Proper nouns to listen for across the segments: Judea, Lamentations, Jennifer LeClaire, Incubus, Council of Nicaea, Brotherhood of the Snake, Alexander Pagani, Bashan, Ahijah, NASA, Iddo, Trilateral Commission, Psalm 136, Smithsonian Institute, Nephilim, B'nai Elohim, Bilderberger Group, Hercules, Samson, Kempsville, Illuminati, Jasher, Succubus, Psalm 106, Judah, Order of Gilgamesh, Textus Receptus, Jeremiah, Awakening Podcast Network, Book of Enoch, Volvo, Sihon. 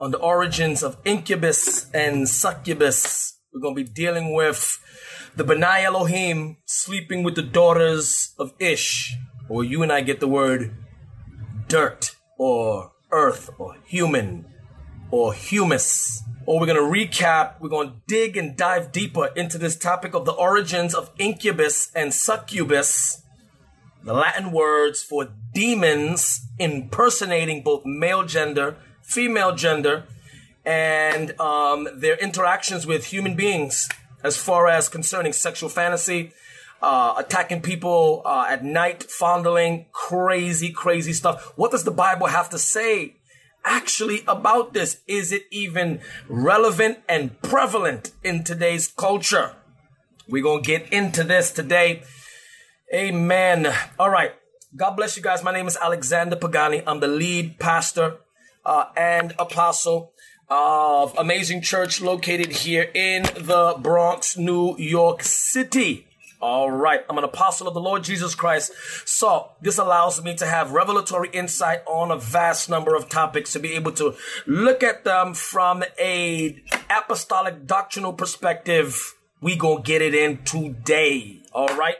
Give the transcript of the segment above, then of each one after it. on the origins of Incubus and Succubus. We're going to be dealing with the B'nai Elohim sleeping with the daughters of Ish, or you and I get the word dirt, or earth, or human, or humus. Or we're going to recap, we're going to dig and dive deeper into this topic of the origins of Incubus and Succubus, the Latin words for demons impersonating both male gender, female gender, and their interactions with human beings as far as concerning sexual fantasy, attacking people at night, fondling, crazy stuff. What does the Bible have to say actually about this? Is it even relevant and prevalent in today's culture? We're going to get into this today. Amen. All right. God bless you guys. My name is Alexander Pagani. I'm the lead pastor and apostle of Amazing Church located here in the Bronx, New York City. All right. I'm an apostle of the Lord Jesus Christ. So this allows me to have revelatory insight on a vast number of topics, to be able to look at them from a apostolic doctrinal perspective. We gonna get it in today. All right.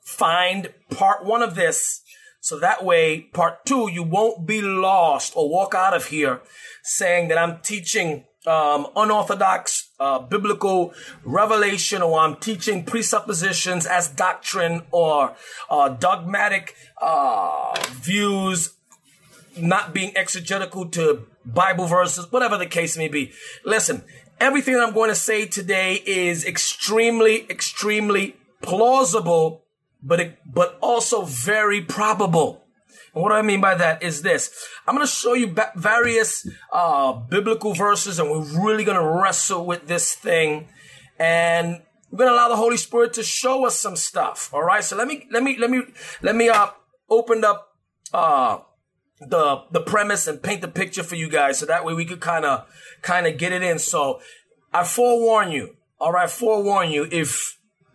Find part one of this, so that way, part two, you won't be lost or walk out of here saying that I'm teaching unorthodox biblical revelation, or I'm teaching presuppositions as doctrine, or dogmatic views not being exegetical to Bible verses, whatever the case may be. Listen, everything that I'm going to say today is extremely plausible, but also very probable. And what I mean by that is this. I'm going to show you various biblical verses, and we're really going to wrestle with this thing. And we're going to allow the Holy Spirit to show us some stuff. All right. So let me open up the premise and paint the picture for you guys, so that way we could kind of get it in. So I forewarn you. All right. Forewarn you.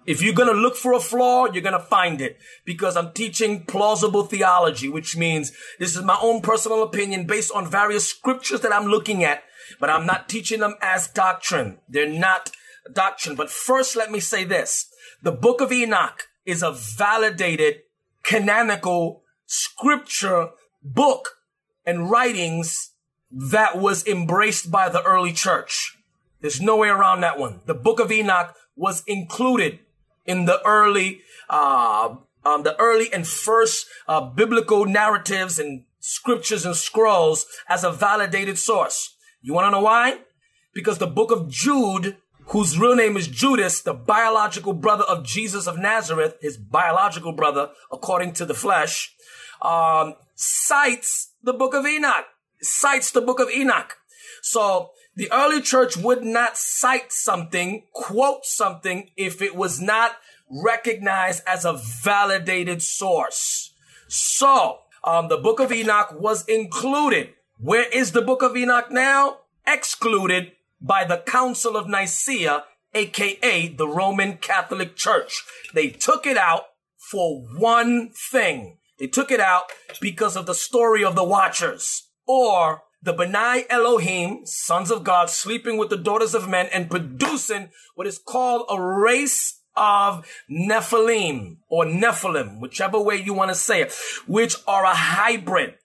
If you're going to look for a flaw, you're going to find it, because I'm teaching plausible theology, which means this is my own personal opinion based on various scriptures that I'm looking at, but I'm not teaching them as doctrine. They're not doctrine. But first, let me say this. The Book of Enoch is a validated canonical scripture book and writings that was embraced by the early church. There's no way around that one. The Book of Enoch was included in the early and first biblical narratives and scriptures and scrolls as a validated source. You want to know why? Because the book of Jude, whose real name is Judas, the biological brother of Jesus of Nazareth, his biological brother, according to the flesh, cites the book of Enoch. So the early church would not cite something, quote something, if it was not recognized as a validated source. So, the Book of Enoch was included. Where is the Book of Enoch now? Excluded by the Council of Nicaea, aka the Roman Catholic Church. They took it out for one thing. They took it out because of the story of the Watchers, or the B'nai Elohim, sons of God, sleeping with the daughters of men and producing what is called a race of Nephilim or Nephilim, whichever way you want to say it, which are a hybrid.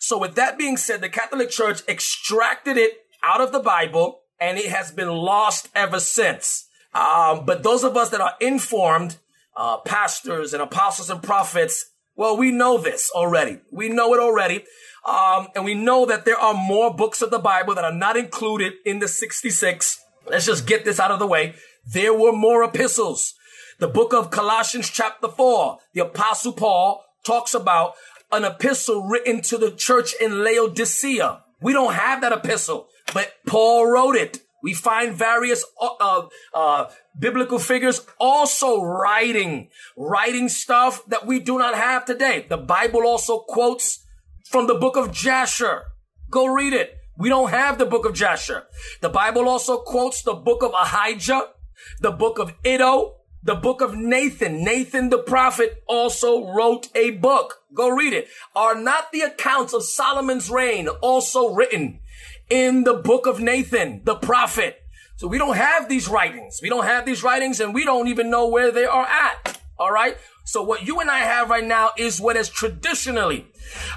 So with that being said, the Catholic Church extracted it out of the Bible and it has been lost ever since. But those of us that are informed, pastors and apostles and prophets, well, we know this already. We know it already. And we know that there are more books of the Bible that are not included in the 66. Let's just get this out of the way. There were more epistles. The book of Colossians chapter 4, the apostle Paul talks about an epistle written to the church in Laodicea. We don't have that epistle, but Paul wrote it. We find various biblical figures also writing stuff that we do not have today. The Bible also quotes from the book of Jasher. Go read it. We don't have the book of Jasher. The Bible also quotes the book of Ahijah, the book of Iddo, the book of Nathan. Nathan the prophet also wrote a book. Go read it. Are not the accounts of Solomon's reign also written in the book of Nathan the prophet? So we don't have these writings. We don't have these writings and we don't even know where they are at. All right. So what you and I have right now is what is traditionally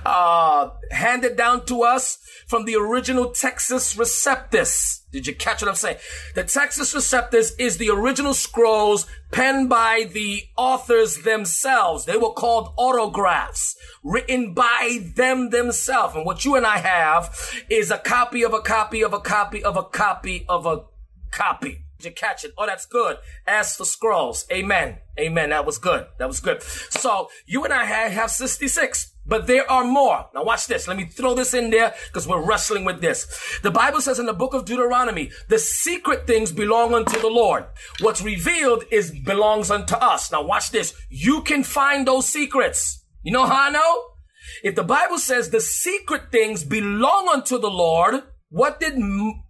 handed down to us from the original Textus Receptus. Did you catch what I'm saying? The Textus Receptus is the original scrolls penned by the authors themselves. They were called autographs, written by them themselves. And what you and I have is a copy of a copy of a copy of a copy of a copy. Did you catch it? Oh, that's good. As for scrolls. Amen. Amen. That was good. That was good. So you and I have 66, but there are more. Now watch this. Let me throw this in there because we're wrestling with this. The Bible says in the book of Deuteronomy, the secret things belong unto the Lord. What's revealed is belongs unto us. Now watch this. You can find those secrets. You know how I know? If the Bible says the secret things belong unto the Lord, what did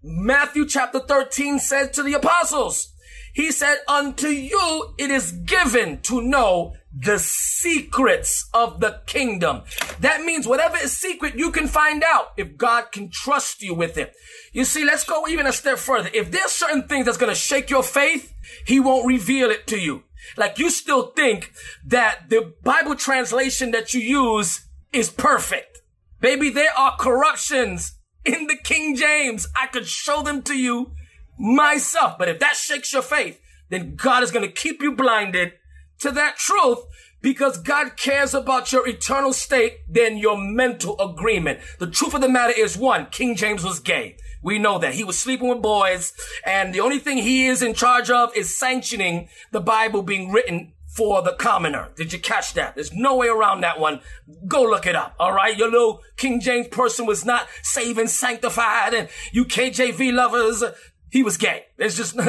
Matthew chapter 13 say to the apostles? He said, unto you it is given to know the secrets of the kingdom. That means whatever is secret, you can find out if God can trust you with it. You see, let's go even a step further. If there's certain things that's going to shake your faith, he won't reveal it to you. Like you still think that the Bible translation that you use is perfect. Baby, there are corruptions in the King James. I could show them to you myself. But if that shakes your faith, then God is going to keep you blinded to that truth because God cares about your eternal state than your mental agreement. The truth of the matter is one, King James was gay. We know that. He was sleeping with boys. And the only thing he is in charge of is sanctioning the Bible being written for the commoner. Did you catch that? There's no way around that one. Go look it up. All right. Your little King James person was not saved and sanctified, and you KJV lovers, he was gay. There's just no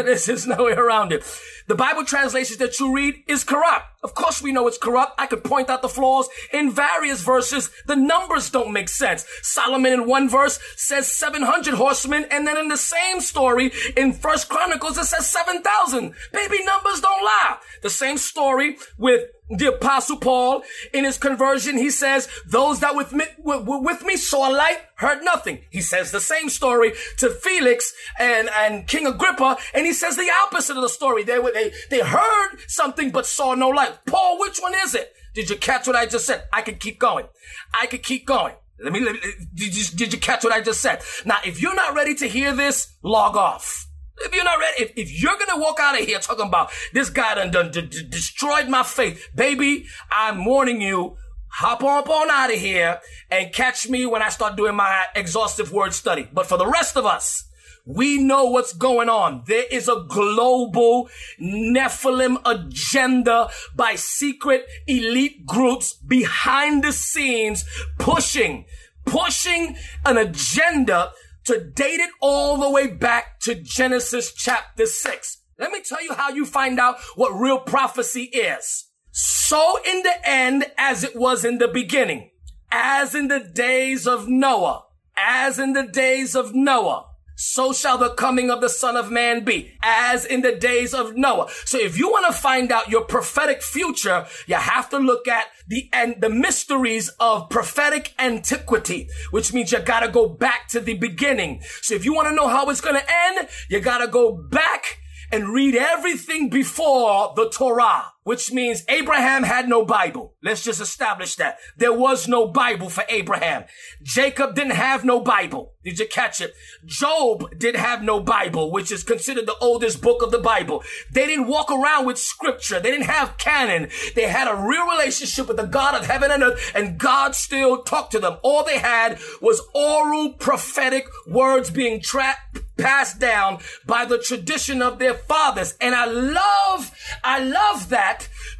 way around it. The Bible translations that you read is corrupt. Of course we know it's corrupt. I could point out the flaws in various verses. The numbers don't make sense. Solomon in one verse says 700 horsemen, and then in the same story in First Chronicles it says 7,000. Baby, numbers don't lie. The same story with the apostle Paul in his conversion. He says, those that were with me saw a light, heard nothing. He says the same story to Felix and King Agrippa, and he says the opposite of the story. They heard something but saw no light. Paul, which one is it? Did you catch what I just said? I could keep going. I could keep going. Let me did you catch what I just said? Now, if you're not ready to hear this, log off. If you're not ready, if you're going to walk out of here talking about this guy done destroyed my faith, baby, I'm warning you, hop on up on out of here and catch me when I start doing my exhaustive word study. But for the rest of us, we know what's going on. There is a global Nephilim agenda by secret elite groups behind the scenes pushing an agenda to date it all the way back to Genesis chapter 6. Let me tell you how you find out what real prophecy is. So in the end, as it was in the beginning, as in the days of Noah, so shall the coming of the Son of Man be, as in the days of Noah. So if you want to find out your prophetic future, you have to look at the mysteries of prophetic antiquity, which means you got to go back to the beginning. So if you want to know how it's going to end, you got to go back and read everything before the Torah, which means Abraham had no Bible. Let's just establish that. There was no Bible for Abraham. Jacob didn't have no Bible. Did you catch it? Job didn't have no Bible, which is considered the oldest book of the Bible. They didn't walk around with scripture. They didn't have canon. They had a real relationship with the God of heaven and earth, and God still talked to them. All they had was oral prophetic words being passed down by the tradition of their fathers. And I love that,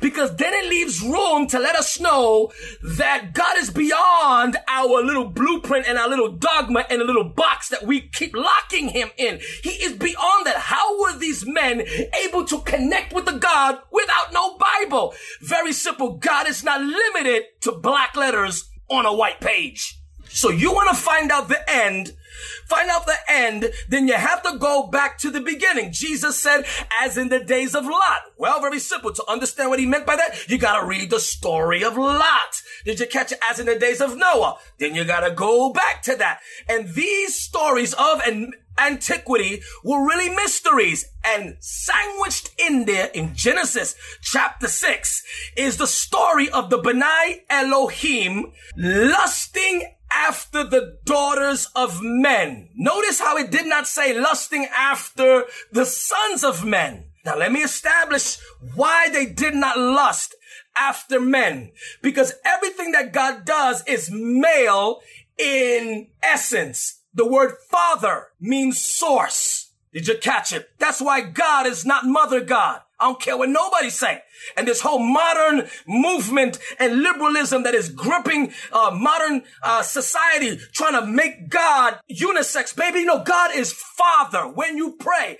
because then it leaves room to let us know that God is beyond our little blueprint and our little dogma and a little box that we keep locking him in. He is beyond that. How were these men able to connect with the God without no Bible? Very simple. God is not limited to black letters on a white page. So you want to find out the end, then you have to go back to the beginning. Jesus said, as in the days of Lot. Well, very simple. To understand what he meant by that, you got to read the story of Lot. Did you catch it? As in the days of Noah. Then you got to go back to that. And these stories of antiquity were really mysteries. And sandwiched in there in Genesis chapter 6 is the story of the B'nai Elohim lusting after the daughters of men. Notice how it did not say lusting after the sons of men. Now let me establish why they did not lust after men. Because everything that God does is male in essence. The word father means source. Did you catch it? That's why God is not mother God. I don't care what nobody's saying. And this whole modern movement and liberalism that is gripping modern society, trying to make God unisex. Baby, no, God is Father. When you pray,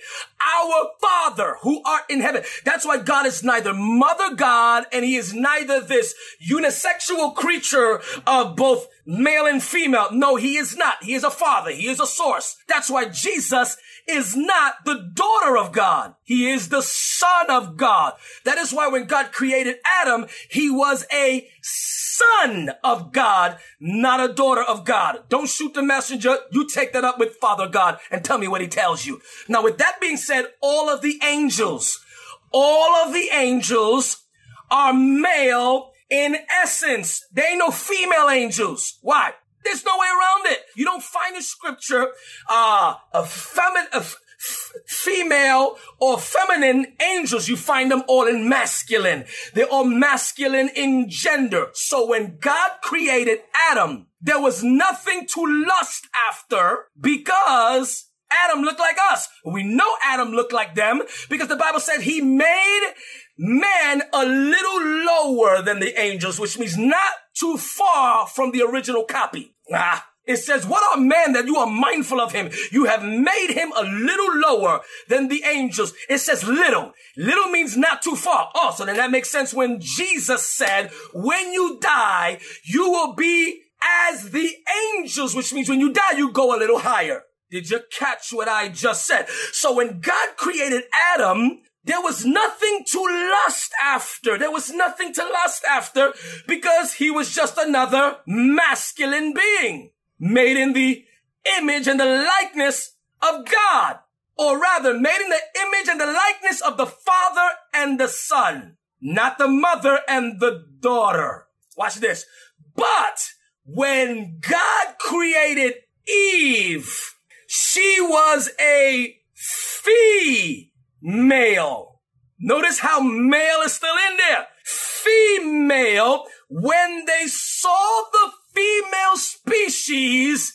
our Father who art in heaven. That's why God is neither mother God, and he is neither this unisexual creature of both male and female. No, he is not. He is a father. He is a source. That's why Jesus is not the daughter of God. He is the Son of God. That is why when God created Adam, he was a son of God, not a daughter of God. Don't shoot the messenger. You take that up with Father God and tell me what he tells you. Now, with that being said, all of the angels are male in essence. They ain't no female angels. Why? There's no way around it. You don't find in scripture female or feminine angels. You find them all in masculine. They're all masculine in gender. So when God created Adam, there was nothing to lust after, because Adam looked like us. We know Adam looked like them because the Bible said he made man a little lower than the angels, which means not too far from the original copy. It says, what are man that you are mindful of him? You have made him a little lower than the angels. It says little. Little means not too far. Oh, so then that makes sense when Jesus said, when you die, you will be as the angels, which means when you die, you go a little higher. Did you catch what I just said? So when God created Adam, there was nothing to lust after. There was nothing to lust after because he was just another masculine being made in the image and the likeness of God, or rather made in the image and the likeness of the Father and the Son, not the mother and the daughter. Watch this. But when God created Eve, she was a female. Notice how male is still in there. Female. When they saw the female species,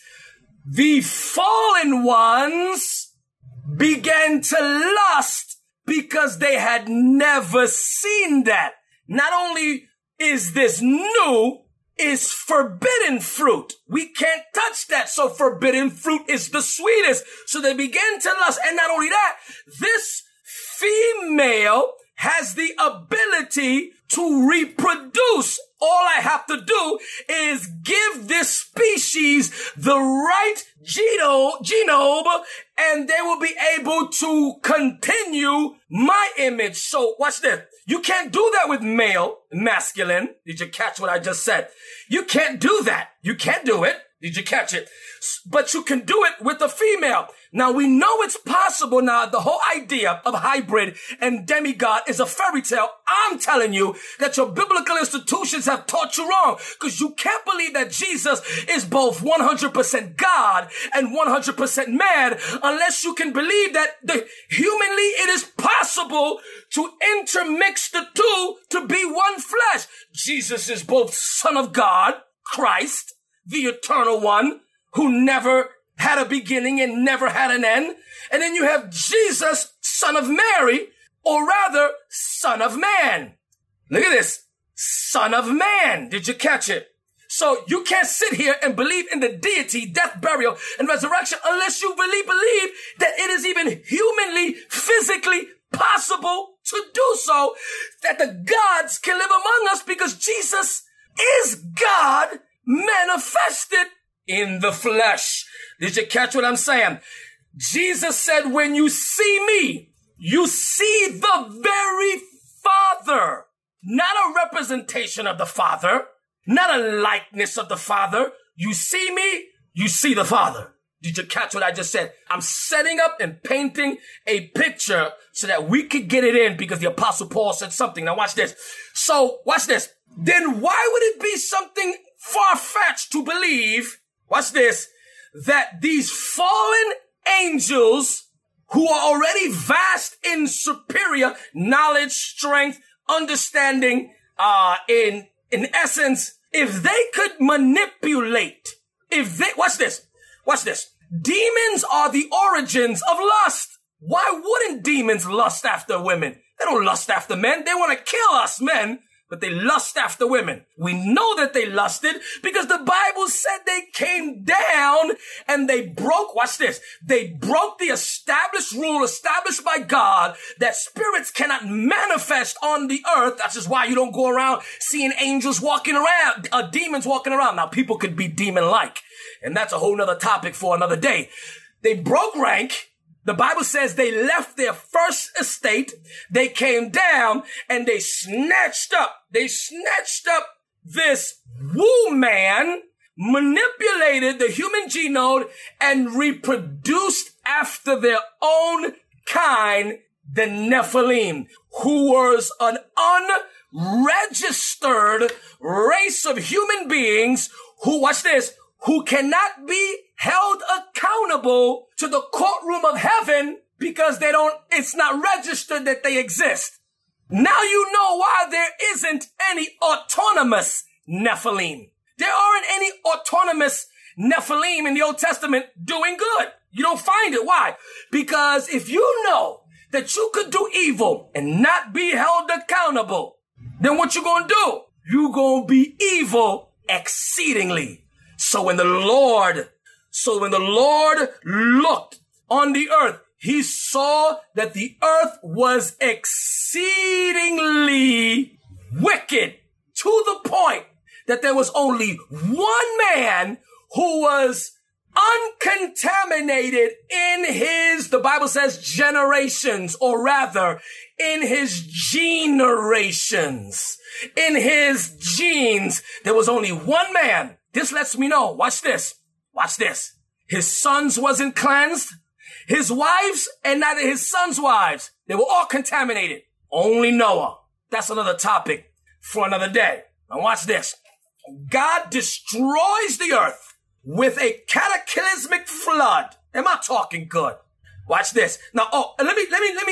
the fallen ones began to lust because they had never seen that. Not only is this new, is forbidden fruit. We can't touch that. So forbidden fruit is the sweetest. So they began to lust. And not only that, this female has the ability to reproduce. All I have to do is give this species the right genome, and they will be able to continue my image. So watch this. You can't do that with male, masculine. Did you catch what I just said? You can't do that. You can't do it. Did you catch it? But you can do it with a female. Now, we know it's possible. Now, the whole idea of hybrid and demigod is a fairy tale. I'm telling you that your biblical institutions have taught you wrong, because you can't believe that Jesus is both 100% God and 100% man unless you can believe that humanly it is possible to intermix the two to be one flesh. Jesus is both Son of God, Christ, the eternal one who never had a beginning and never had an end. And then you have Jesus, son of Mary, or rather, son of man. Look at this. Son of man. Did you catch it? So you can't sit here and believe in the deity, death, burial, and resurrection unless you really believe that it is even humanly, physically possible to do so, that the gods can live among us, because Jesus is God manifested in the flesh. Did you catch what I'm saying? Jesus said, when you see me, you see the very Father, not a representation of the Father, not a likeness of the Father. You see me, you see the Father. Did you catch what I just said? I'm setting up and painting a picture so that we could get it in, because the Apostle Paul said something. Now watch this. So watch this. Then why would it be something far-fetched to believe, watch this, that these fallen angels who are already vast in superior knowledge, strength, understanding, in essence, if they could manipulate, watch this, demons are the origins of lust. Why wouldn't demons lust after women? They don't lust after men. They want to kill us men, but they lust after women. We know that they lusted because the Bible said they came down and they broke, watch this, they broke the established rule established by God that spirits cannot manifest on the earth. That's just why you don't go around seeing angels walking around, demons walking around. Now, people could be demon-like, and that's a whole nother topic for another day. They broke rank. The Bible says they left their first estate, they came down, and they snatched up this woo man, manipulated the human genome, and reproduced after their own kind, the Nephilim, who was an unregistered race of human beings who, watch this, who cannot be held accountable to the courtroom of heaven because they don't, it's not registered that they exist. Now you know why there isn't any autonomous Nephilim. There aren't any autonomous Nephilim in the Old Testament doing good. You don't find it. Why? Because if you know that you could do evil and not be held accountable, then what you gonna do? You gonna be evil exceedingly. So when the Lord looked on the earth, he saw that the earth was exceedingly wicked, to the point that there was only one man who was uncontaminated in his, the Bible says, generations, or rather in his generations, in his genes. There was only one man. This lets me know. Watch this. His sons wasn't cleansed. His wives, and neither his sons' wives. They were all contaminated. Only Noah. That's another topic for another day. Now watch this. God destroys the earth with a cataclysmic flood. Am I talking good? Watch this. Now, let me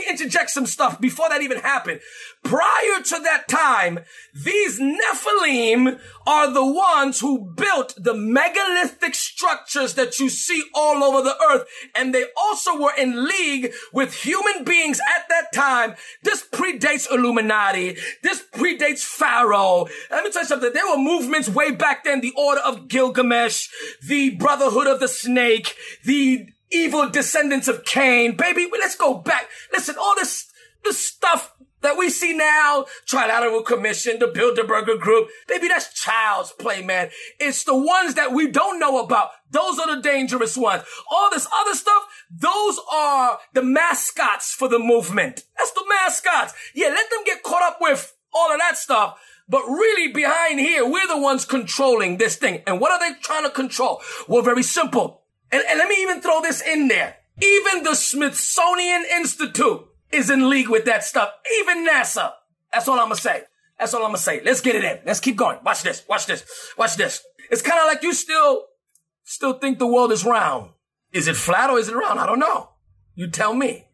interject some stuff before that even happened. Prior to that time, these Nephilim are the ones who built the megalithic structures that you see all over the earth. And they also were in league with human beings at that time. This predates Illuminati. This predates Pharaoh. Let me tell you something. There were movements way back then, the Order of Gilgamesh, the Brotherhood of the Snake, the evil descendants of Cain. Baby, let's go back. Listen, all this stuff that we see now, Trilateral Commission, the Bilderberger Group, baby, that's child's play, man. It's the ones that we don't know about. Those are the dangerous ones. All this other stuff, those are the mascots for the movement. That's the mascots. Yeah, let them get caught up with all of that stuff. But really behind here, we're the ones controlling this thing. And what are they trying to control? Well, very simple. And let me even throw this in there. Even the Smithsonian Institute is in league with that stuff. Even NASA. That's all I'm going to say. That's all I'm going to say. Let's get it in. Let's keep going. Watch this. Watch this. Watch this. It's kind of like you still think the world is round. Is it flat or is it round? I don't know. You tell me.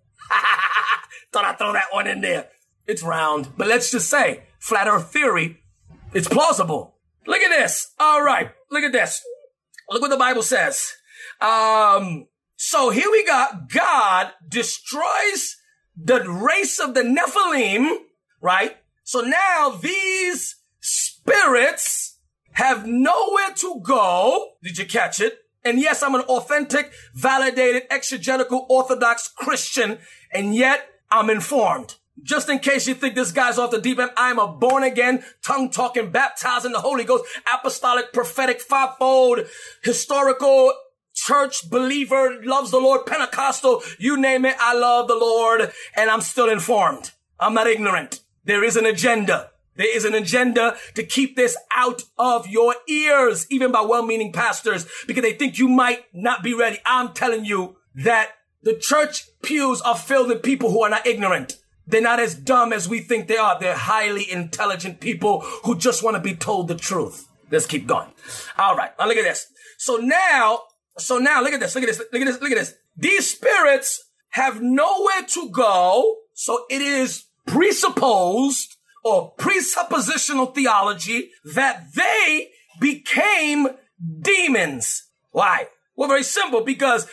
Thought I'd throw that one in there. It's round. But let's just say, flat earth theory, it's plausible. Look at this. All right. Look at this. Look what the Bible says. So here we got God destroys the race of the Nephilim, right? So now these spirits have nowhere to go. Did you catch it? And yes, I'm an authentic, validated, exegetical, orthodox Christian, and yet I'm informed. Just in case you think this guy's off the deep end, I'm a born-again, tongue-talking, baptized in the Holy Ghost, apostolic, prophetic, fivefold, historical, church believer, loves the Lord, Pentecostal, you name it, I love the Lord, and I'm still informed. I'm not ignorant. There is an agenda. There is an agenda to keep this out of your ears, even by well-meaning pastors, because they think you might not be ready. I'm telling you that the church pews are filled with people who are not ignorant. They're not as dumb as we think they are. They're highly intelligent people who just want to be told the truth. Let's keep going. All right. Now look at this. So now look at this. Look at this. Look at this. Look at this. These spirits have nowhere to go. So it is presupposed or presuppositional theology that they became demons. Why? Well, very simple, because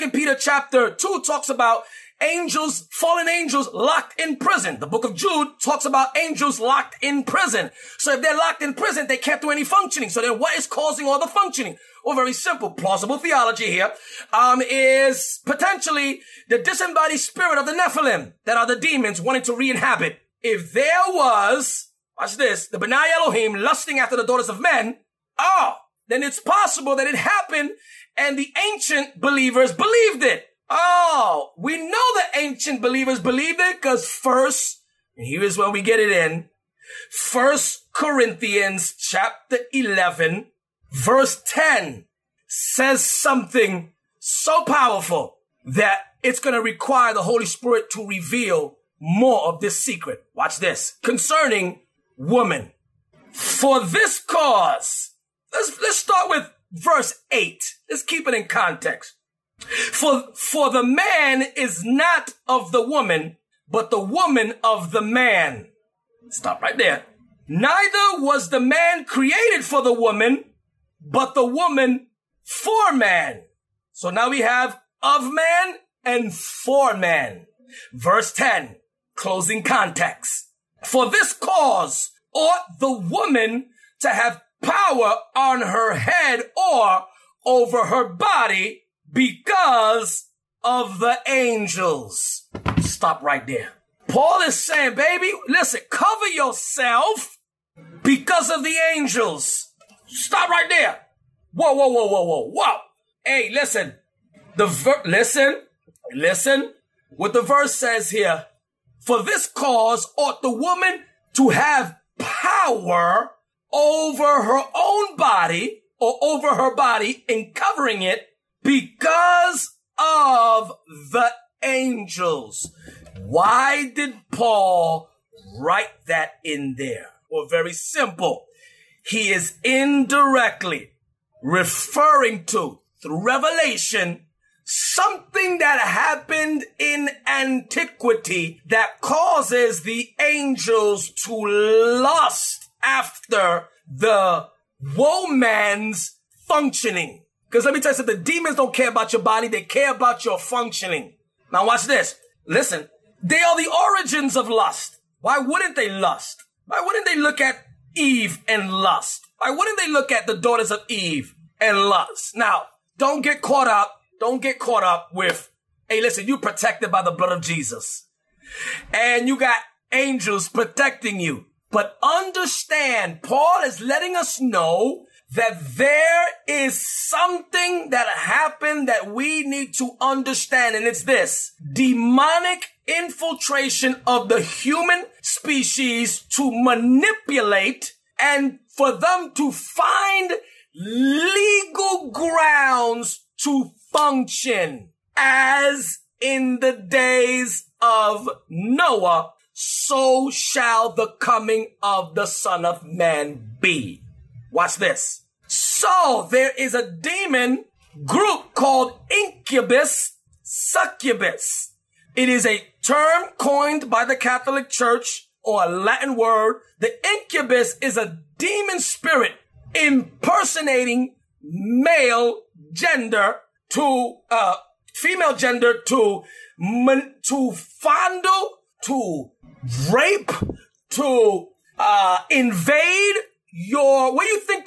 2 Peter chapter 2 talks about angels, fallen angels locked in prison. The book of Jude talks about angels locked in prison. So if they're locked in prison, they can't do any functioning. So then what is causing all the functioning? Well, very simple, plausible theology here, is potentially the disembodied spirit of the Nephilim that are the demons wanting to re-inhabit. If there was, watch this, the B'nai Elohim lusting after the daughters of men, then it's possible that it happened and the ancient believers believed it. Oh, we know the ancient believers believed it because first, and here is where we get it in, 1 Corinthians chapter 11, verse 10 says something so powerful that it's going to require the Holy Spirit to reveal more of this secret. Watch this. Concerning woman. For this cause, let's start with verse 8. Let's keep it in context. For the man is not of the woman, but the woman of the man. Stop right there. Neither was the man created for the woman, but the woman for man. So now we have of man and for man. Verse 10, closing context. For this cause ought the woman to have power on her head or over her body, because of the angels. Stop right there. Paul is saying, baby, listen, cover yourself because of the angels. Stop right there. Whoa, whoa, whoa, whoa, whoa, whoa. Hey, listen. Listen. What the verse says here. For this cause ought the woman to have power over her own body or over her body in covering it, because of the angels. Why did Paul write that in there? Well, very simple. He is indirectly referring to, through revelation, something that happened in antiquity that causes the angels to lust after the woman's functioning. Because let me tell you something, demons don't care about your body, they care about your functioning. Now watch this. Listen, they are the origins of lust. Why wouldn't they lust? Why wouldn't they look at Eve and lust? Why wouldn't they look at the daughters of Eve and lust? Now, don't get caught up. Don't get caught up with, hey, listen, you're protected by the blood of Jesus. And you got angels protecting you. But understand, Paul is letting us know that there is something that happened that we need to understand. And it's this demonic infiltration of the human species to manipulate and for them to find legal grounds to function as in the days of Noah. So shall the coming of the Son of Man be. Watch this. So there is a demon group called Incubus, Succubus. It is a term coined by the Catholic Church or a Latin word. The incubus is a demon spirit impersonating male gender to female gender to fondle, to rape, to invade your... Where you think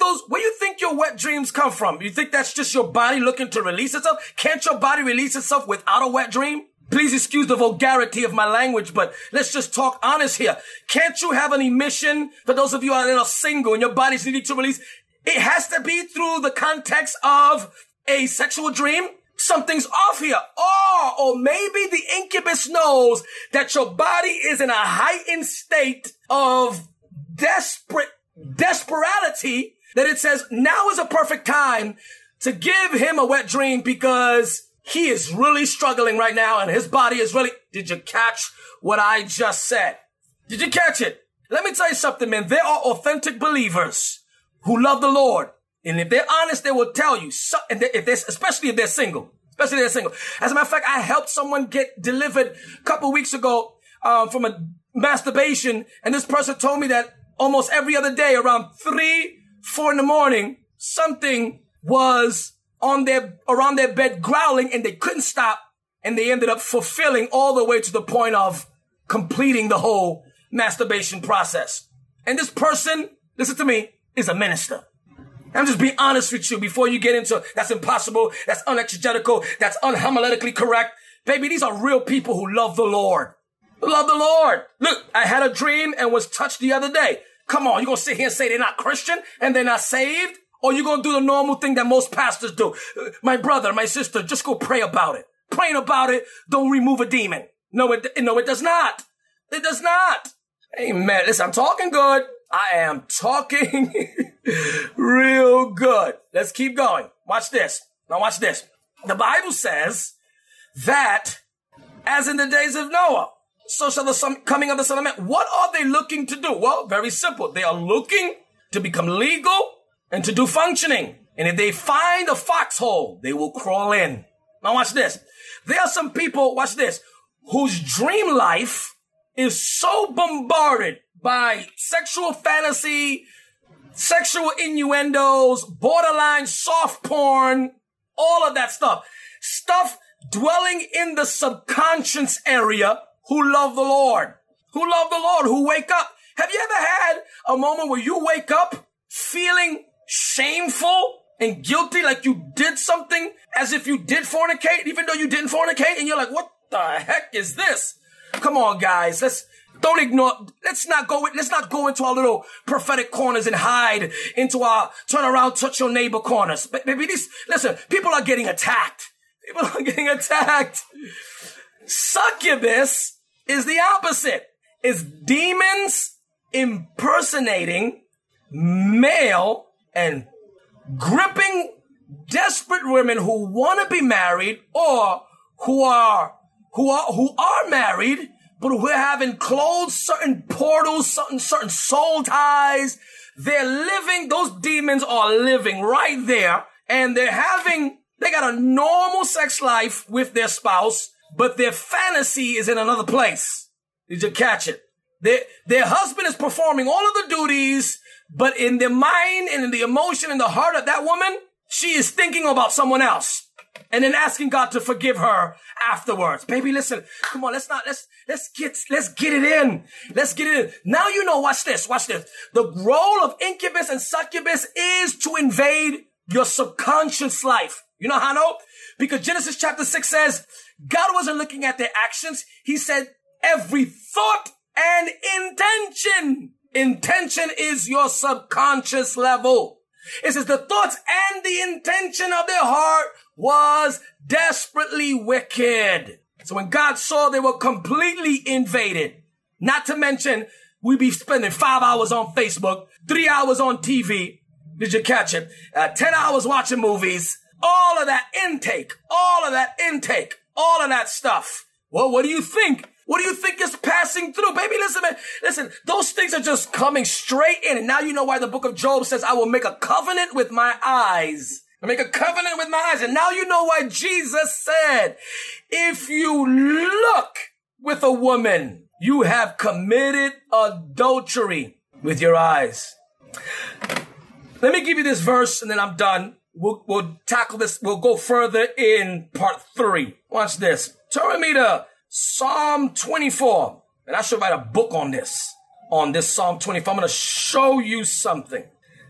your wet dreams come from? You think that's just your body looking to release itself? Can't your body release itself without a wet dream? Please excuse the vulgarity of my language, but let's just talk honest here. Can't you have an emission? For those of you that are single and your body's needing to release, it has to be through the context of a sexual dream. Something's off here. Or maybe the incubus knows that your body is in a heightened state of desperality that it says now is a perfect time to give him a wet dream because he is really struggling right now and his body is really... Did you catch what I just said? Did you catch it? Let me tell you something, man. There are authentic believers who love the Lord. And if they're honest, they will tell you, especially if they're single. As a matter of fact, I helped someone get delivered a couple weeks ago from a masturbation. And this person told me that almost every other day around 3, 4 in the morning, something was around their bed growling and they couldn't stop. And they ended up fulfilling all the way to the point of completing the whole masturbation process. And this person, listen to me, is a minister. I'm just being honest with you before you get into that's impossible, that's unexegetical, that's unhomiletically correct. Baby, these are real people who love the Lord. Look, I had a dream and was touched the other day. Come on, you gonna sit here and say they're not Christian and they're not saved? Or you gonna do the normal thing that most pastors do? My brother, my sister, just go pray about it. Praying about it don't remove a demon. No, it does not. It does not. Amen. Listen, I'm talking good. I am talking real good. Let's keep going. Watch this. Now watch this. The Bible says that as in the days of Noah, so shall the coming of the Son of Man. What are they looking to do? Well, very simple. They are looking to become legal and to do functioning. And if they find a foxhole, they will crawl in. Now watch this. There are some people, watch this, whose dream life is so bombarded by sexual fantasy, sexual innuendos, borderline soft porn, all of that stuff. Stuff dwelling in the subconscious area who wake up. Have you ever had a moment where you wake up feeling shameful and guilty, like you did something, as if you did fornicate, even though you didn't fornicate? And you're like, what the heck is this? Come on, guys. Let's not go into our little prophetic corners and hide into our turn around, touch your neighbor corners. Maybe listen, people are getting attacked. Succubus is the opposite. It's demons impersonating male and gripping desperate women who want to be married or who are married, but we're having closed certain portals, certain soul ties. Those demons are living right there, and they got a normal sex life with their spouse, but their fantasy is in another place. Did you catch it? Their husband is performing all of the duties, but in their mind and in the emotion and the heart of that woman, she is thinking about someone else. And then asking God to forgive her afterwards. Baby, listen. Come on, let's get it in. Now you know, watch this. The role of incubus and succubus is to invade your subconscious life. You know how I know? Because Genesis chapter 6 says, God wasn't looking at their actions. He said, every thought and intention. Intention is your subconscious level. It says the thoughts and the intention of their heart was desperately wicked. So when God saw they were completely invaded, not to mention we be spending 5 hours on Facebook, 3 hours on TV. Did you catch it? 10 hours watching movies. All of that intake, all of that stuff. Well, what do you think? What do you think is passing through? Baby, listen, man. Listen, those things are just coming straight in. And now you know why the book of Job says, I will make a covenant with my eyes. I make a covenant with my eyes. And now you know why Jesus said, if you look with a woman, you have committed adultery with your eyes. Let me give you this verse and then I'm done. We'll tackle this. We'll go further in part 3. Watch this. Turn me to Psalm 24. And I should write a book on this Psalm 24. I'm going to show you something.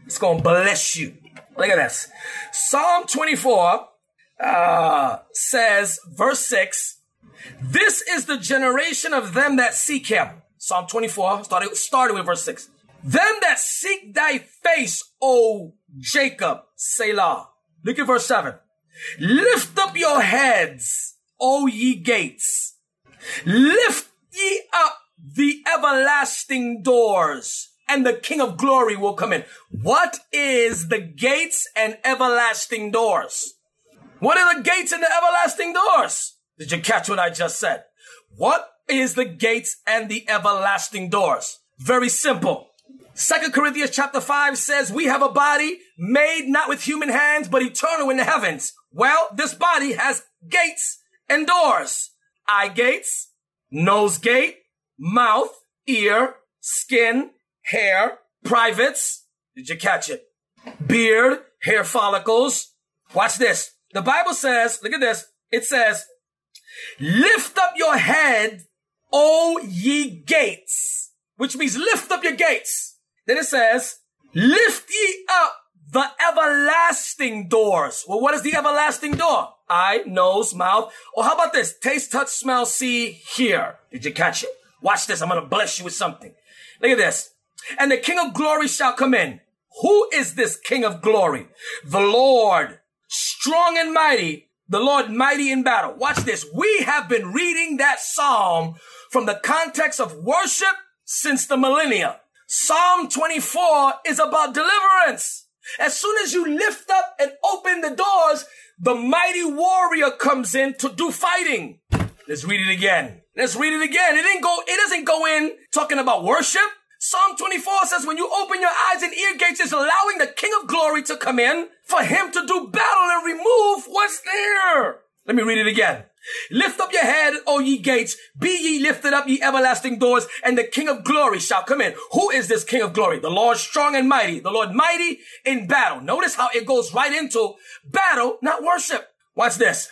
It's going to bless you. Look at this. Psalm 24 says, verse 6, this is the generation of them that seek him. Psalm 24 started with verse 6. Them that seek thy face, O Jacob, Selah. Look at verse 7. Lift up your heads, O ye gates. Lift ye up the everlasting doors, and the King of glory will come in. What is the gates and everlasting doors? What are the gates and the everlasting doors? Did you catch what I just said? What is the gates and the everlasting doors? Very simple. 2 Corinthians chapter 5 says, we have a body made not with human hands, but eternal in the heavens. Well, this body has gates and doors. Eye gates, nose gate, mouth, ear, skin, hair, privates. Did you catch it? Beard, hair follicles. Watch this. The Bible says, look at this. It says, lift up your head, O ye gates, which means lift up your gates. Then it says, lift ye up the everlasting doors. Well, what is the everlasting door? Eye, nose, mouth. Or how about this? Taste, touch, smell, see, hear. Did you catch it? Watch this. I'm going to bless you with something. Look at this. And the King of glory shall come in. Who is this King of glory? The Lord, strong and mighty. The Lord mighty in battle. Watch this. We have been reading that psalm from the context of worship since the millennia. Psalm 24 is about deliverance. As soon as you lift up and open the doors, the mighty warrior comes in to do fighting. Let's read it again. It doesn't go in talking about worship. Psalm 24 says when you open your eyes and ear gates, it's allowing the King of glory to come in for him to do battle and remove what's there. Let me read it again. Lift up your head, O ye gates. Be ye lifted up, ye everlasting doors, and the King of glory shall come in. Who is this King of glory? The Lord strong and mighty. The Lord mighty in battle. Notice how it goes right into battle, not worship. Watch this.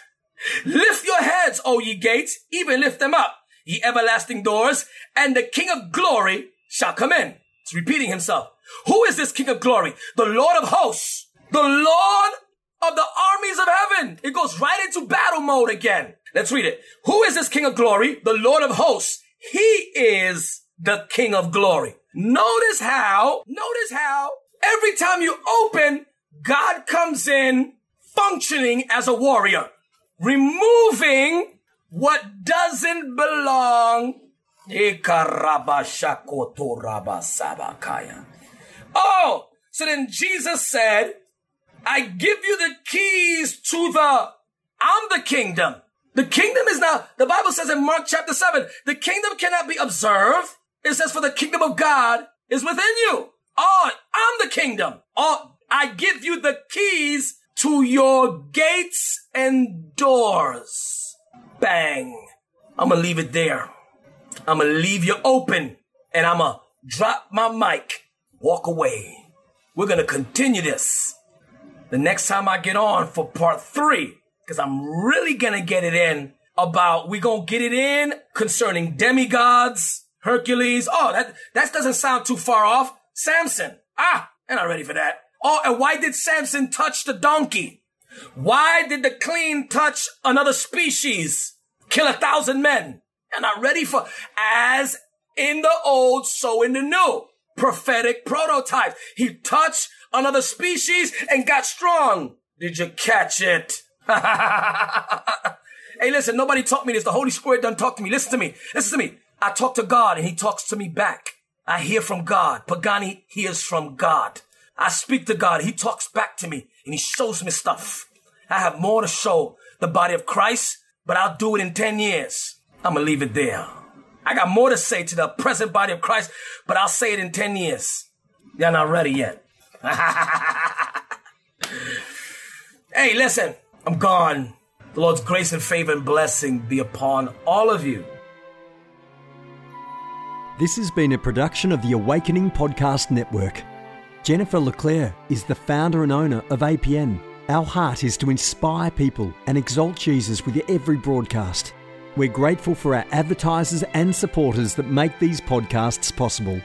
Lift your heads, O ye gates, even lift them up, ye everlasting doors, and the King of glory shall come in. It's repeating himself. Who is this King of glory? The Lord of hosts. The Lord of the armies of heaven. It goes right into battle mode again. Let's read it. Who is this King of glory? The Lord of hosts. He is the King of glory. Notice how every time you open, God comes in functioning as a warrior, removing what doesn't belong. Oh, so then Jesus said, I give you the keys to the kingdom. The kingdom is now, the Bible says in Mark chapter 7, the kingdom cannot be observed. It says, for the kingdom of God is within you. Oh, I'm the kingdom. Oh, I give you the keys to your gates and doors. Bang. I'm going to leave it there. I'm going to leave you open and I'm going to drop my mic, walk away. We're going to continue this the next time I get on for part 3. Because I'm really going to get it in about, we're going to get it in concerning demigods, Hercules. Oh, that doesn't sound too far off. Samson. They're not ready for that. Oh, and why did Samson touch the donkey? Why did the clean touch another species? Kill 1,000 men. They're not ready for, as in the old, so in the new. Prophetic prototype. He touched another species and got strong. Did you catch it? Hey, listen, nobody taught me this. The Holy Spirit done talk to me. Listen to me. I talk to God and he talks to me back. I hear from God. Pagani hears from God. I speak to God. He talks back to me and he shows me stuff. I have more to show the body of Christ, but I'll do it in 10 years. I'm going to leave it there. I got more to say to the present body of Christ, but I'll say it in 10 years. You're not ready yet. Hey, listen, I'm gone. The Lord's grace and favor and blessing be upon all of you. This has been a production of the Awakening Podcast Network. Jennifer LeClaire is the founder and owner of APN. Our heart is to inspire people and exalt Jesus with every broadcast. We're grateful for our advertisers and supporters that make these podcasts possible.